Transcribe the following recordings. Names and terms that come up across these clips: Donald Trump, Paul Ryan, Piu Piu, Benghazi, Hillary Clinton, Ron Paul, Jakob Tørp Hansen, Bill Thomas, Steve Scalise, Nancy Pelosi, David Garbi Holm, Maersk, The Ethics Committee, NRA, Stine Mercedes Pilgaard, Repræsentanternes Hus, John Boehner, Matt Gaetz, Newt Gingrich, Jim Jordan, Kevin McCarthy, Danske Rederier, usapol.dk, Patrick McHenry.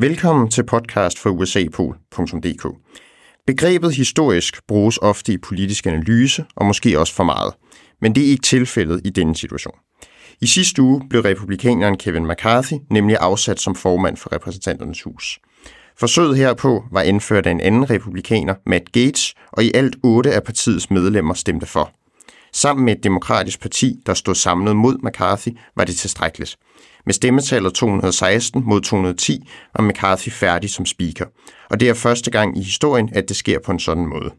Velkommen til podcast fra usapol.dk. Begrebet historisk bruges ofte i politisk analyse og måske også for meget, men det er ikke tilfældet i denne situation. I sidste uge blev republikaneren Kevin McCarthy nemlig afsat som formand for Repræsentanternes Hus. Forsøget herpå var indført af en anden republikaner, Matt Gaetz, og i alt 8 af partiets medlemmer stemte for. Sammen med et demokratisk parti, der stod samlet mod McCarthy, var det tilstrækkeligt. Med stemmetallet 216 mod 210 var McCarthy færdig som speaker, og det er første gang i historien, at det sker på en sådan måde.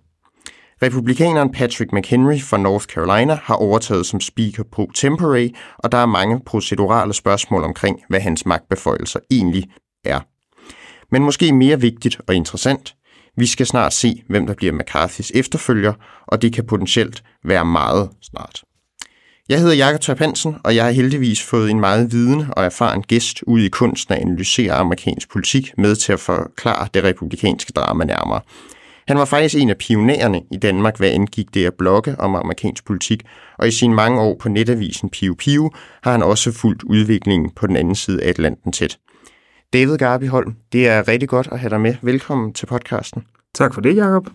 Republikaneren Patrick McHenry fra North Carolina har overtaget som speaker pro tempore, og der er mange procedurale spørgsmål omkring, hvad hans magtbeføjelser egentlig er. Men måske mere vigtigt og interessant, vi skal snart se, hvem der bliver McCarthys efterfølger, og det kan potentielt være meget snart. Jeg hedder Jakob Tørp Hansen, og jeg har heldigvis fået en meget vidende og erfaren gæst ude i kunsten at analysere amerikansk politik med til at forklare det republikanske drama nærmere. Han var faktisk en af pionererne i Danmark, hvad angik det at blogge om amerikansk politik, og i sine mange år på netavisen Piu Piu har han også fulgt udviklingen på den anden side af Atlanten tæt. David Garbi Holm, det er rigtig godt at have dig med. Velkommen til podcasten. Tak for det, Jakob.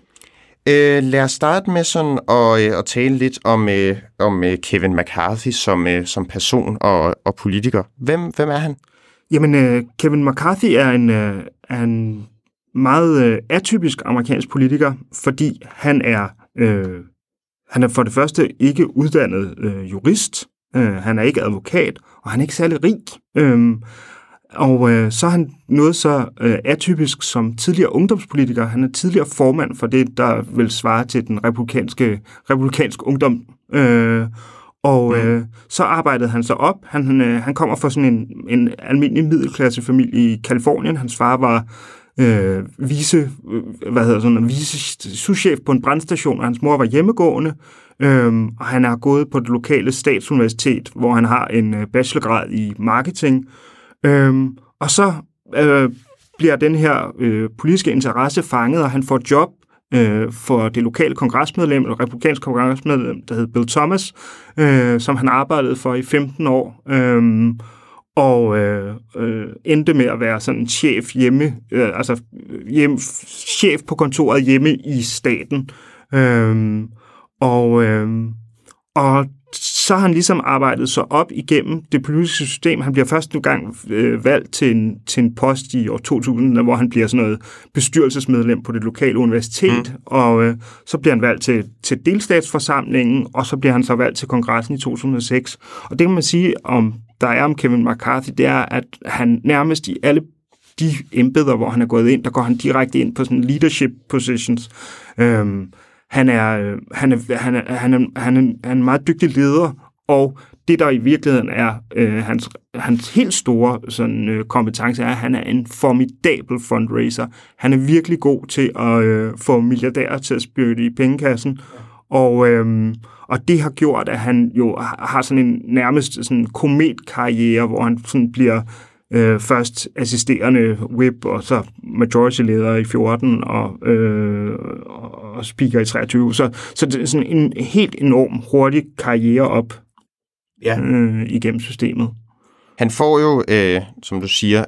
Lad os starte med sådan at tale lidt om Kevin McCarthy som person og politiker. Hvem er han? Jamen, Kevin McCarthy er en meget atypisk amerikansk politiker, fordi han er for det første ikke uddannet jurist, han er ikke advokat, og han er ikke særlig rig. Og så er han noget så atypisk som tidligere ungdomspolitiker. Han er tidligere formand for det, der vil svare til den republikanske ungdom. Så arbejdede han så op. Han kommer fra sådan en almindelig middelklassefamilie i Kalifornien. Hans far var souschef på en brandstation, og hans mor var hjemmegående. Og han har gået på det lokale statsuniversitet, hvor han har en bachelorgrad i marketing. Og så bliver den her politiske interesse fanget, og han får job for det lokale kongresmedlem, eller republikanske kongresmedlem, der hed Bill Thomas, som han arbejdede for i 15 år, og endte med at være sådan chef chef på kontoret hjemme i staten. Og så har han ligesom arbejdet sig op igennem det politiske system. Han bliver første gang valgt til en post i år 2000, hvor han bliver sådan noget bestyrelsesmedlem på det lokale universitet, og så bliver han valgt til delstatsforsamlingen, og så bliver han så valgt til kongressen i 2006. Og det kan man sige, om Kevin McCarthy, det er, at han nærmest i alle de embeder, hvor han er gået ind, der går han direkte ind på sådan leadership positions. Han er en meget dygtig leder, og det, der i virkeligheden er hans helt store sådan, kompetence, er, at han er en formidabel fundraiser. Han er virkelig god til at få milliardærer til at spytte i pengekassen, og det har gjort, at han jo har sådan en nærmest sådan kometkarriere, hvor han sådan bliver først assisterende whip, og så majority-leder i 14, og speaker i 23. Så det er sådan en helt enorm hurtig karriere op igennem systemet. Han får jo, som du siger,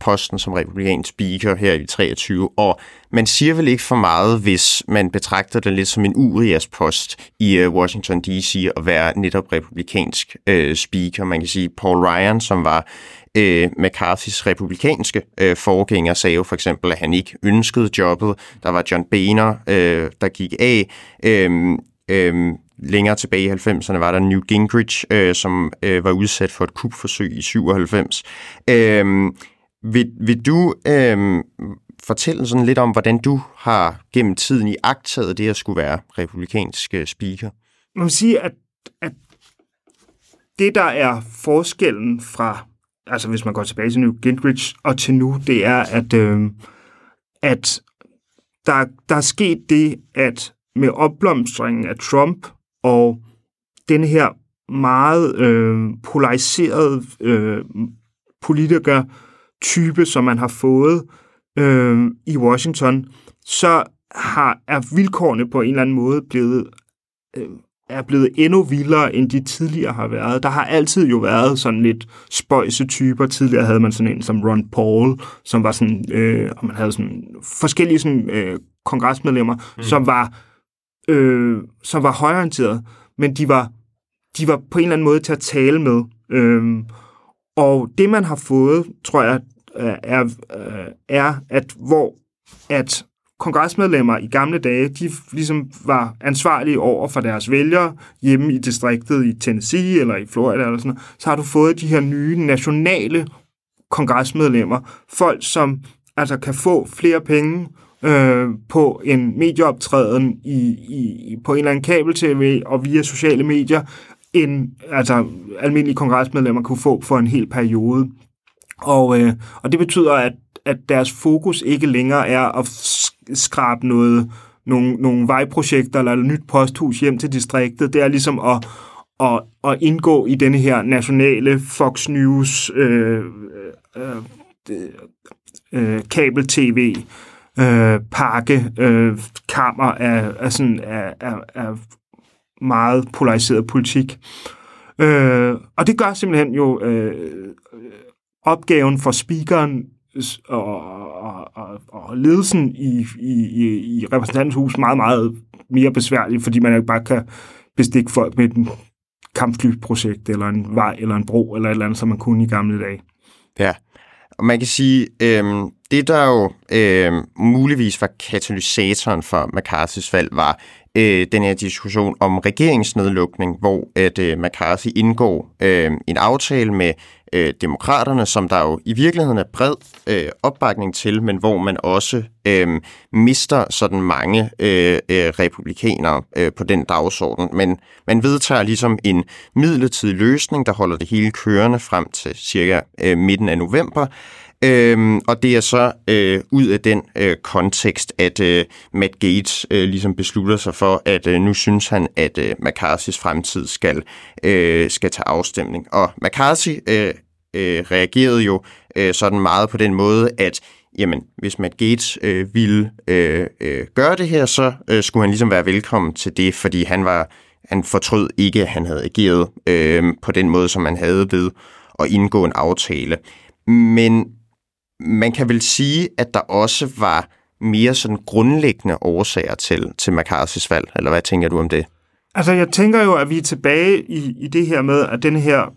posten som republikansk speaker her i 23, og man siger vel ikke for meget, hvis man betragter det lidt som en uriaspost i Washington D.C. at være netop republikansk speaker. Man kan sige, Paul Ryan, som var McCarthys republikanske forgænger, sagde jo for eksempel, at han ikke ønskede jobbet. Der var John Boehner, der gik af. Længere tilbage i 90'erne var der Newt Gingrich, som var udsat for et kupforsøg i 97. Vil du fortælle sådan lidt om, hvordan du har gennem tiden iagttaget det at skulle være republikansk speaker? Man vil sige, at det, der er forskellen fra, altså hvis man går tilbage til Newt Gingrich og til nu, det er, at der er sket det, at med opblomstringen af Trump og den her meget polariserede politiker-type, som man har fået i Washington, så er vilkårene på en eller anden måde blevet er blevet endnu vildere, end de tidligere har været. Der har altid jo været sådan lidt spøjse typer. Tidligere havde man sådan en som Ron Paul, som var sådan, og man havde sådan forskellige sådan, kongresmedlemmer, som var højreorienterede, men de var på en eller anden måde til at tale med. Og det, man har fået, tror jeg, er at hvor at kongresmedlemmer i gamle dage, de ligesom var ansvarlige over for deres vælgere hjemme i distriktet i Tennessee eller i Florida eller sådan noget, så har du fået de her nye nationale kongresmedlemmer. Folk, som altså kan få flere penge på en medieoptræden på en eller anden kabel-tv og via sociale medier, end altså almindelige kongresmedlemmer kunne få for en hel periode. Og det betyder, at deres fokus ikke længere er at skrabe nogle vejprojekter eller et nyt posthus hjem til distriktet. Det er ligesom at indgå i denne her nationale Fox News kabel-tv pakke, kammer af meget polariseret politik. Og det gør simpelthen jo opgaven for speakeren og ledelsen i Repræsentanternes Hus meget, meget mere besværlig, fordi man jo bare kan bestikke folk med et kampflyprojekt, eller en vej, eller en bro, eller et eller andet, som man kunne i gamle dage. Ja, og man kan sige, det der jo muligvis var katalysatoren for McCarthys valg, var den her diskussion om regeringsnedlukning, hvor at McCarthy indgår en aftale med demokraterne, som der jo i virkeligheden er bred opbakning til, men hvor man også mister sådan mange republikanere på den dagsorden. Men man vedtager ligesom en midlertidig løsning, der holder det hele kørende frem til cirka midten af november. Og det er så ud af den kontekst, at Matt Gaetz ligesom beslutter sig for, at nu synes han, at McCarthys fremtid skal tage afstemning. Og McCarthy reagerede jo sådan meget på den måde, at jamen, hvis Matt Gaetz ville gøre det her, så skulle han ligesom være velkommen til det, fordi han fortrød ikke, at han havde ageret på den måde, som han havde ved at indgå en aftale. Men man kan vel sige, at der også var mere sådan grundlæggende årsager til McCarthys valg, eller hvad tænker du om det? Altså, jeg tænker jo, at vi er tilbage i det her med, at den her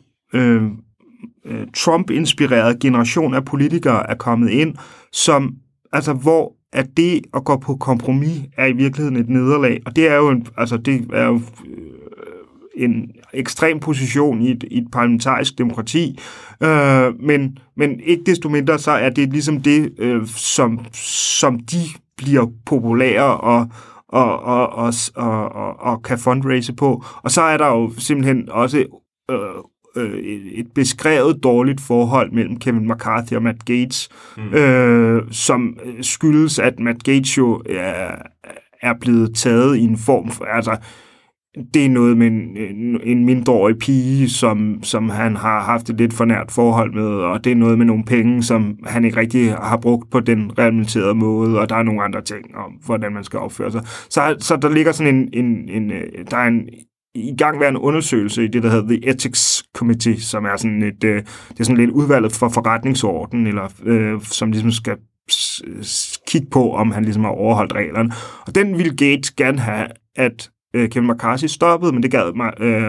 Trump-inspirerede generation af politikere er kommet ind, som altså hvor at det at gå på kompromis er i virkeligheden et nederlag, og det er jo en ekstrem position i et parlamentarisk demokrati, men ikke desto mindre, så er det ligesom det, som de bliver populære og kan fundraise på. Og så er der jo simpelthen også et beskrevet dårligt forhold mellem Kevin McCarthy og Matt Gaetz, som skyldes, at Matt Gaetz jo er blevet taget i en form for... Altså, det er noget med en mindreårig pige, som han har haft et lidt for nært forhold med, og det er noget med nogle penge, som han ikke rigtig har brugt på den realimenterede måde, og der er nogle andre ting om, hvordan man skal opføre sig. Så der ligger sådan der er en igangværende undersøgelse i det, der hedder The Ethics Committee, som er sådan det er sådan lidt udvalget for forretningsorden, eller som ligesom skal kigge på, om han ligesom har overholdt reglerne. Og den ville Gates gerne have, at Kevin McCarthy stoppede, men det gad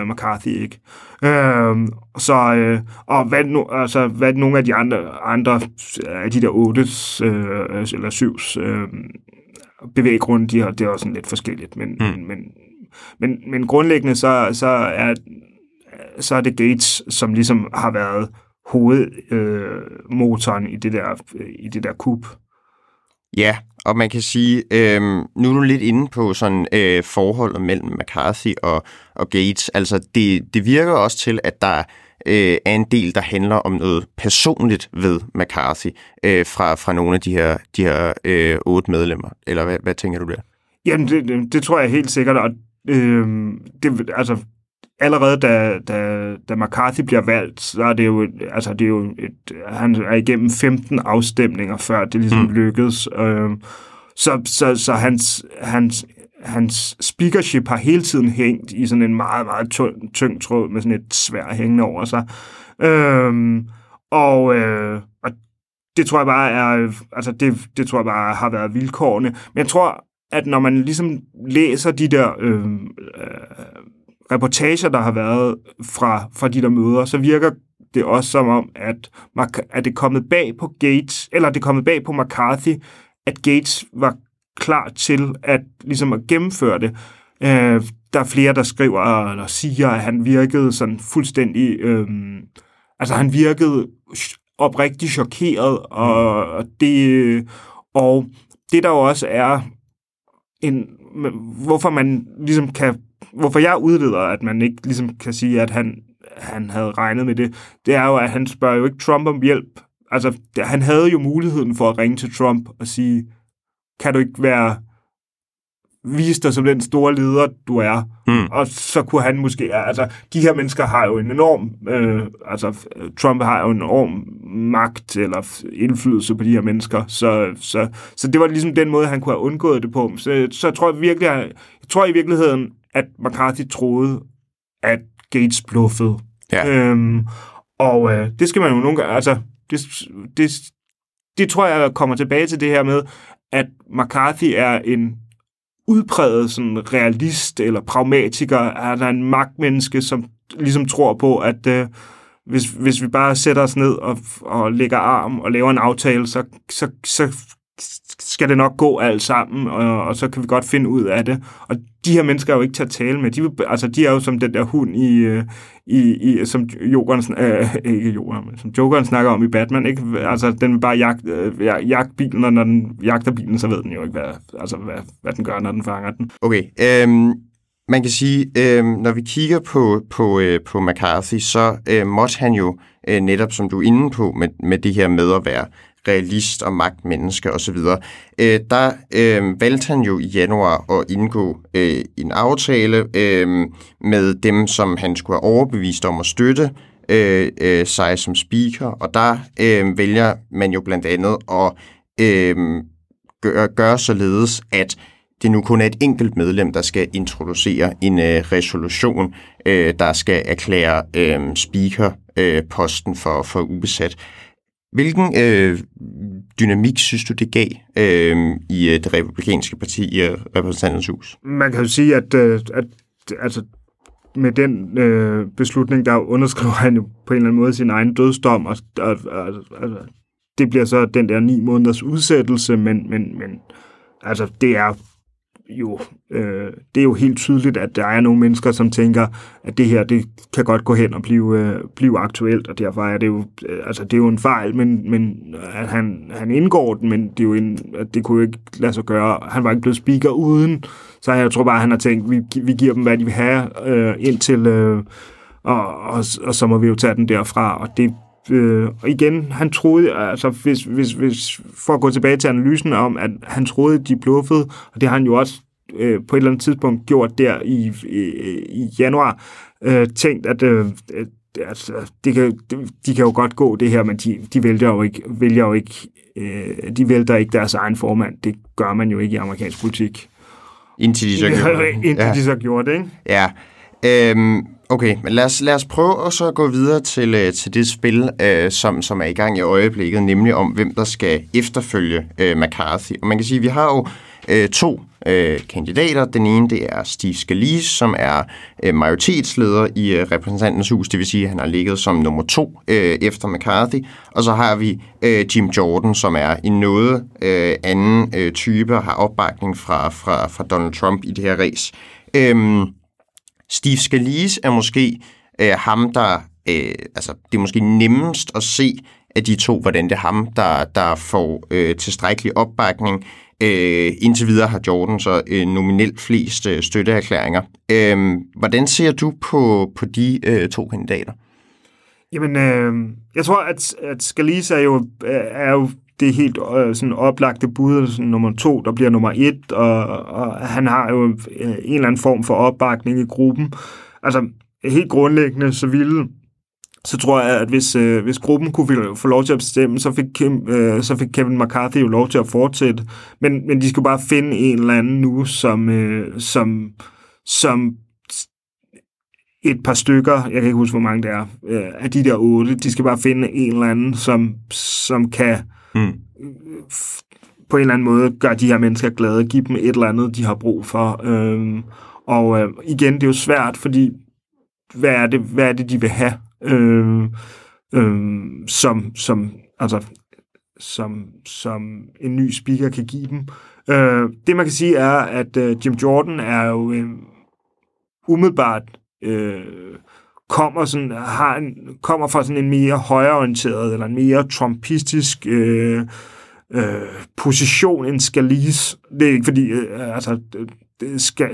McCarthy ikke. Og hvad nogle af de andre af de der 8's eller 7's bevæggrunde, det er også sådan lidt forskelligt, men grundlæggende så er det Gates, som ligesom har været hovedmotoren i det der kup. Ja, og man kan sige, nu er du lidt inde på sådan forholdet mellem McCarthy og Gates. Altså, det virker også til, at der er en del, der handler om noget personligt ved McCarthy fra nogle af de her 8 medlemmer. Eller hvad tænker du der? Jamen, det tror jeg helt sikkert. Og, allerede da McCarthy bliver valgt, så er det jo han er igennem 15 afstemninger, før det ligesom lykkedes. Så hans Hans speakership har hele tiden hængt i sådan en meget, meget tynd tråd med sådan et sværd hængende over sig. Og det tror jeg bare er, altså det tror jeg bare har været vilkårene. Men jeg tror, at når man ligesom læser de der reportager, der har været fra de der møder, så virker det også som om, at det er kommet bag på Gates, eller det er kommet bag på McCarthy, at Gates var klar til at ligesom at gennemføre det. Der er flere, der skriver eller siger, at han virkede sådan fuldstændig, han virkede oprigtigt chokeret, og det der jo også er en, hvorfor jeg udleder, at man ikke ligesom kan sige, at han havde regnet med det, det er jo, at han spørger jo ikke Trump om hjælp. Altså, han havde jo muligheden for at ringe til Trump og sige, kan du ikke vise dig som den store leder, du er? Mm. Og så kunne han måske... Altså, de her mennesker har jo en enorm... Trump har jo en enorm magt eller indflydelse på de her mennesker. Så det var ligesom den måde, han kunne have undgået det på. Så jeg tror i virkeligheden, at McCarthy troede, at Gates bluffede. Ja. Det skal man jo nogle gange... Altså, det tror jeg kommer tilbage til det her med, at McCarthy er en udpræget sådan realist eller pragmatiker, er der en magtmenneske, som ligesom tror på, at hvis vi bare sætter os ned og lægger arm og laver en aftale, så skal det nok gå alt sammen, og så kan vi godt finde ud af det. Og de her mennesker er jo ikke til at tale med. De er jo som den der hund i som Jokeren snakker om i Batman, ikke? Altså, den vil bare jagte bilen, og når den jagter bilen, så ved den jo ikke, hvad den gør, når den fanger den. Okay, man kan sige, når vi kigger på McCarthy, så måtte han jo netop, som du er inde på, med det her med at være realist og magtmenneske osv. Der valgte han jo i januar at indgå en aftale med dem, som han skulle have overbevist om at støtte sig som speaker, og der vælger man jo blandt andet at gøre således, at det nu kun er et enkelt medlem, der skal introducere en resolution, der skal erklære speakerposten for ubesat. Hvilken dynamik synes du, det gav i det republikanske parti i Repræsentanternes Hus? Man kan jo sige, at med den beslutning, der underskriver han jo på en eller anden måde sin egen dødsdom, og det bliver så den der 9 måneders udsættelse, men det er jo, helt tydeligt, at der er nogle mennesker, som tænker, at det her, det kan godt gå hen og blive aktuelt, og derfor er det jo, det er jo en fejl, men at han indgår den, men det er jo det kunne jo ikke lade sig gøre. Han var ikke blevet speaker uden, så jeg tror bare, han har tænkt, vi giver dem, hvad de vil have, indtil, og så må vi jo tage den derfra, og det igen, han troede, hvis for at gå tilbage til analysen om, at han troede, de bluffede, og det har han jo også på et eller andet tidspunkt gjort der i januar, tænkt, at de kan jo godt gå det her, men de vælter ikke deres egen formand. Det gør man jo ikke i amerikansk politik. Indtil de så gjorde det, ikke? Ja. Okay, men lad os prøve at så gå videre til det spil, som er i gang i øjeblikket, nemlig om, hvem der skal efterfølge McCarthy. Og man kan sige, at vi har jo to kandidater. Den ene, det er Steve Scalise, som er majoritetsleder i Repræsentanternes Hus, det vil sige, at han har ligget som nummer 2 efter McCarthy. Og så har vi Jim Jordan, som er en noget anden type og har opbakning fra Donald Trump i det her race. Steve Scalise er måske ham, der... det er måske nemmest at se af de to, hvordan det er ham, der får tilstrækkelig opbakning. Indtil videre har Jordan så nominelt flest støtteerklæringer. Hvordan ser du på de to kandidater? Jamen, jeg tror, at Scalise er jo det helt sådan oplagte bud, sådan nummer 2, der bliver nummer 1, og han har jo en eller anden form for opbakning i gruppen. Altså, helt grundlæggende, så ville så tror jeg, at hvis gruppen kunne få lov til at bestemme, så fik Kevin McCarthy jo lov til at fortsætte. Men de skulle bare finde en eller anden nu, som et par stykker, jeg kan ikke huske, hvor mange det er, af de der 8, de skal bare finde en eller anden, som kan på en eller anden måde gøre de her mennesker glade, give dem et eller andet, de har brug for. Og igen, det er jo svært, fordi hvad er det de vil have? Som en ny speaker kan give dem. Det man kan sige er, at Jim Jordan er jo umiddelbart kommer fra sådan en mere højreorienteret eller en mere trumpistisk position end Scalise. Det er ikke fordi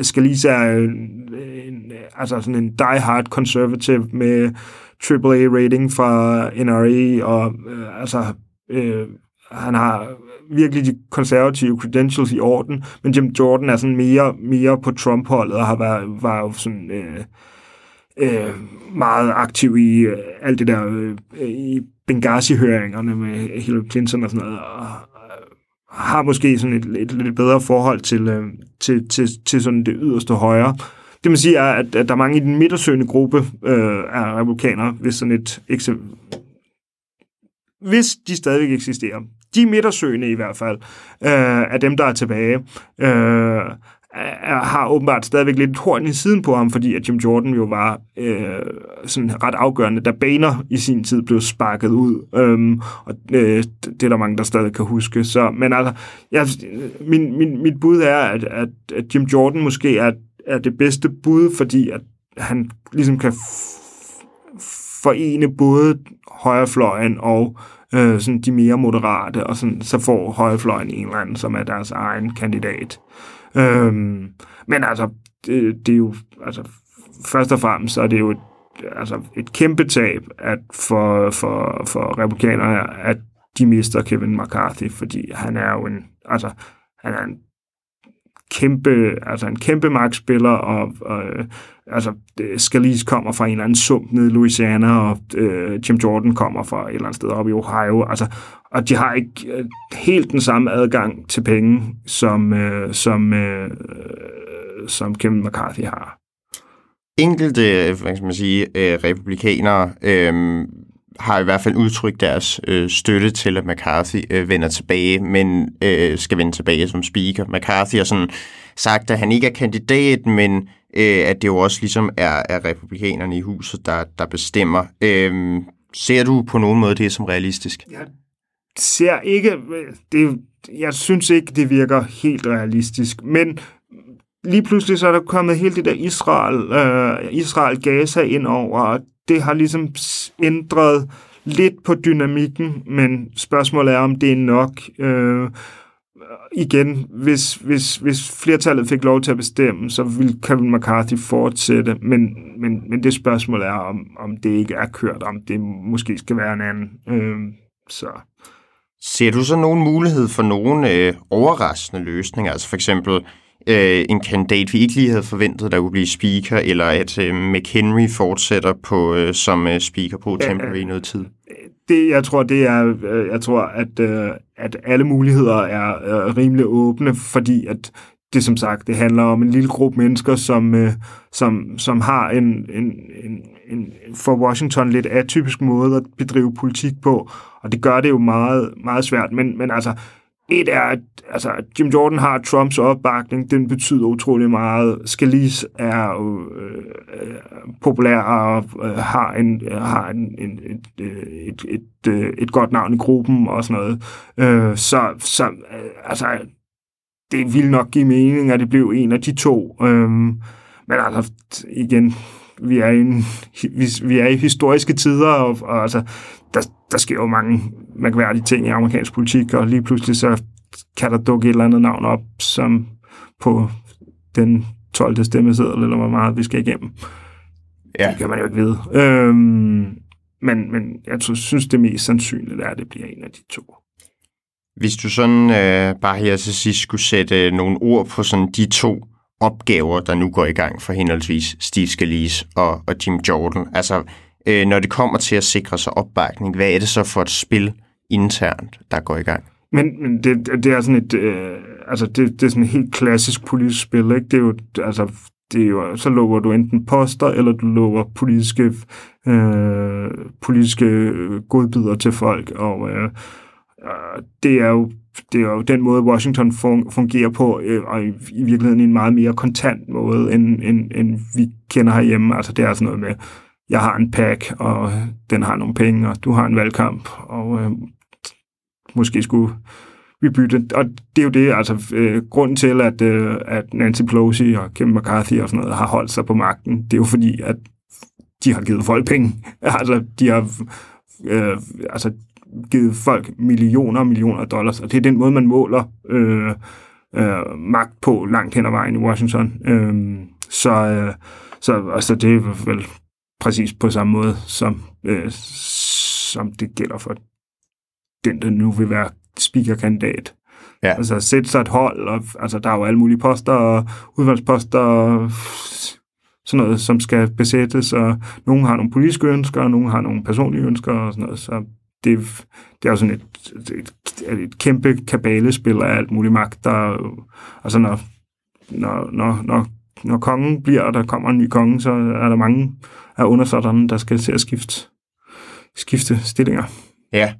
Scalise er sådan en die-hard conservative med AAA-rating fra NRA, og han har virkelig de konservative credentials i orden, men Jim Jordan er sådan mere på Trump-holdet og har var jo sådan meget aktiv i alt det der i Benghazi-høringerne med Hillary Clinton og sådan noget, og har måske sådan et lidt bedre forhold til sådan det yderste højre. Det man siger er, at der er mange i den midtersøgende gruppe af republikanere, hvis sådan et hvis de stadigvæk eksisterer. De midtersøgende i hvert fald er dem, der er tilbage, har åbenbart stadigvæk lidt horn i siden på ham, fordi at Jim Jordan jo var sådan ret afgørende, da Boehner i sin tid blev sparket ud. Det er der mange, der stadig kan huske. Så, men altså, mit bud er, at Jim Jordan måske er det bedste bud, fordi at han ligesom kan forene både højrefløjen og sådan de mere moderate, og sådan, så får højrefløjen en eller anden, som er deres egen kandidat. Men altså, det er jo altså, først og fremmest så er det jo et kæmpe tab at for republikanerne, at de mister Kevin McCarthy, fordi han er jo en kæmpe magtspiller, og Scalise kommer fra en eller anden sump nede i Louisiana, og Jim Jordan kommer fra et eller andet sted oppe i Ohio, og de har ikke helt den samme adgang til penge, som Kevin McCarthy har. Enkelte, hvad skal man sige, republikanere har i hvert fald udtrykt deres støtte til, at McCarthy vender tilbage, men skal vende tilbage som speaker. McCarthy har sådan sagt, at han ikke er kandidat, men at det jo også ligesom er republikanerne i huset, der bestemmer. Ser du på nogen måde det som realistisk? Jeg ser ikke... Jeg synes ikke, det virker helt realistisk, men... Lige pludselig så er der kommet hele det der Israel-Gaza ind over, og det har ligesom ændret lidt på dynamikken, men spørgsmålet er, om det er nok. Igen, hvis flertallet fik lov til at bestemme, så ville Kevin McCarthy fortsætte, men det spørgsmål er, om det ikke er kørt, om det måske skal være en anden. Så... Ser du så nogen mulighed for nogen overraskende løsninger? Altså for eksempel... en kandidat, vi ikke lige havde forventet, der kunne blive speaker, eller at McHenry fortsætter på, som speaker på temporary noget tid? Jeg tror, at alle muligheder er rimelig åbne, fordi at det som sagt, det handler om en lille gruppe mennesker, som har en for Washington lidt atypisk måde at bedrive politik på, og det gør det jo meget, meget svært, men altså et er, at Jim Jordan har Trumps opbakning, den betyder utrolig meget. Scalise er populær og har et godt navn i gruppen og sådan noget. Det ville nok give mening, at det blev en af de to. Men altså, igen, vi er i historiske tider, og altså, der sker jo mange mærkværdige ting i amerikansk politik, og lige pludselig så kan der dukke et eller andet navn op, som på den 12. stemmeseddel, eller hvor meget vi skal igennem. Ja. Det kan man jo ikke vide. Men jeg synes, det mest sandsynligt er, at det bliver en af de to. Hvis du sådan bare her til sidst skulle sætte nogle ord på sådan de to opgaver, der nu går i gang for henholdsvis Steve Scalise og Jim Jordan, altså når det kommer til at sikre sig opbakning. Hvad er det så for et spil internt, der går i gang? Men det er sådan et, altså det er sådan et helt klassisk politisk spil, ikke? Det er jo, altså det er jo, så lover du enten poster, eller du lover politiske godbidder til folk, og det er jo den måde, Washington fungerer på, og i virkeligheden en meget mere kontant måde, end vi kender herhjemme. Altså det er sådan noget med, jeg har en pack, og den har nogle penge, og du har en valgkamp, og måske skulle vi bytte. Og det er jo det, altså grunden til, at Nancy Pelosi og Kevin McCarthy og sådan noget har holdt sig på magten, det er jo fordi, at de har givet folk penge. Altså de har givet folk millioner og millioner af dollars, og det er den måde, man måler magt på langt hen ad vejen i Washington. Så det er vel præcis på samme måde, som det gælder for den, der nu vil være speakerkandidat. Ja. Altså sætte sig et hold, og altså, der er jo alle mulige poster og udvalgsposter og sådan noget, som skal besættes, og nogen har nogle politiske ønsker, og nogen har nogle personlige ønsker og sådan noget, så det er jo sådan et kæmpe kabalespil af alt muligt magt, der altså når kongen bliver, og der kommer en ny konge, så er der mange af undersåtterne, der skal til at skifte stillinger. Ja.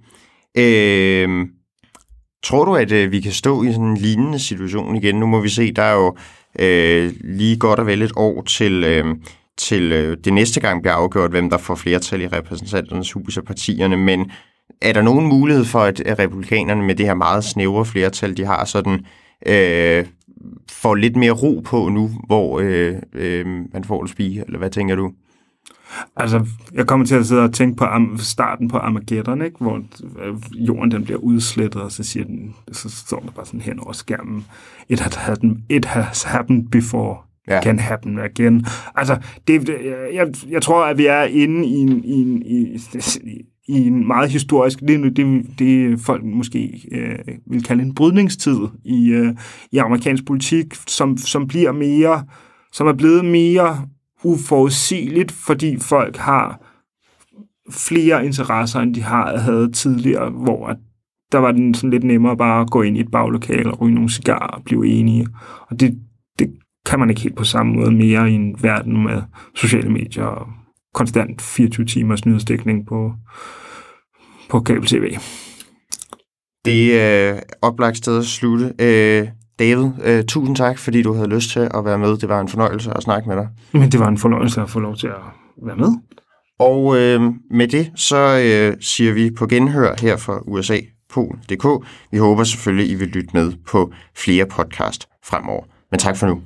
Tror du, at vi kan stå i sådan en lignende situation igen? Nu må vi se, der er jo lige godt og vel et år til det næste gang bliver afgjort, hvem der får flertal i Repræsentanternes Hus og partierne, men er der nogen mulighed for, at republikanerne med det her meget snævre flertal, de har sådan, får lidt mere ro på nu, hvor man får det spige, eller hvad tænker du? Altså, jeg kommer til at sidde og tænke på starten på Armageddon, ikke? Hvor jorden den bliver udslettet, og så siger den, så står der bare sådan hen over skærmen, it has happened before. Yeah. Can happen again. Altså, jeg tror, at vi er inde i en meget historisk, det folk måske vil kalde en brydningstid i amerikansk politik, som er blevet mere uforudsigeligt, fordi folk har flere interesser, end de havde tidligere, hvor at der var den sådan lidt nemmere bare at gå ind i et baglokale og ryge nogle cigarer og blive enige. Og det kan man ikke helt på samme måde mere i en verden med sociale medier og konstant 24 timers nyhedsdækning på kabel-tv. Det er oplagt sted at slutte. David, tusind tak, fordi du havde lyst til at være med. Det var en fornøjelse at snakke med dig. Men det var en fornøjelse at få lov til at være med. Og med det, så siger vi på genhør her fra usapol.dk. Vi håber selvfølgelig, I vil lytte med på flere podcast fremover. Men tak for nu.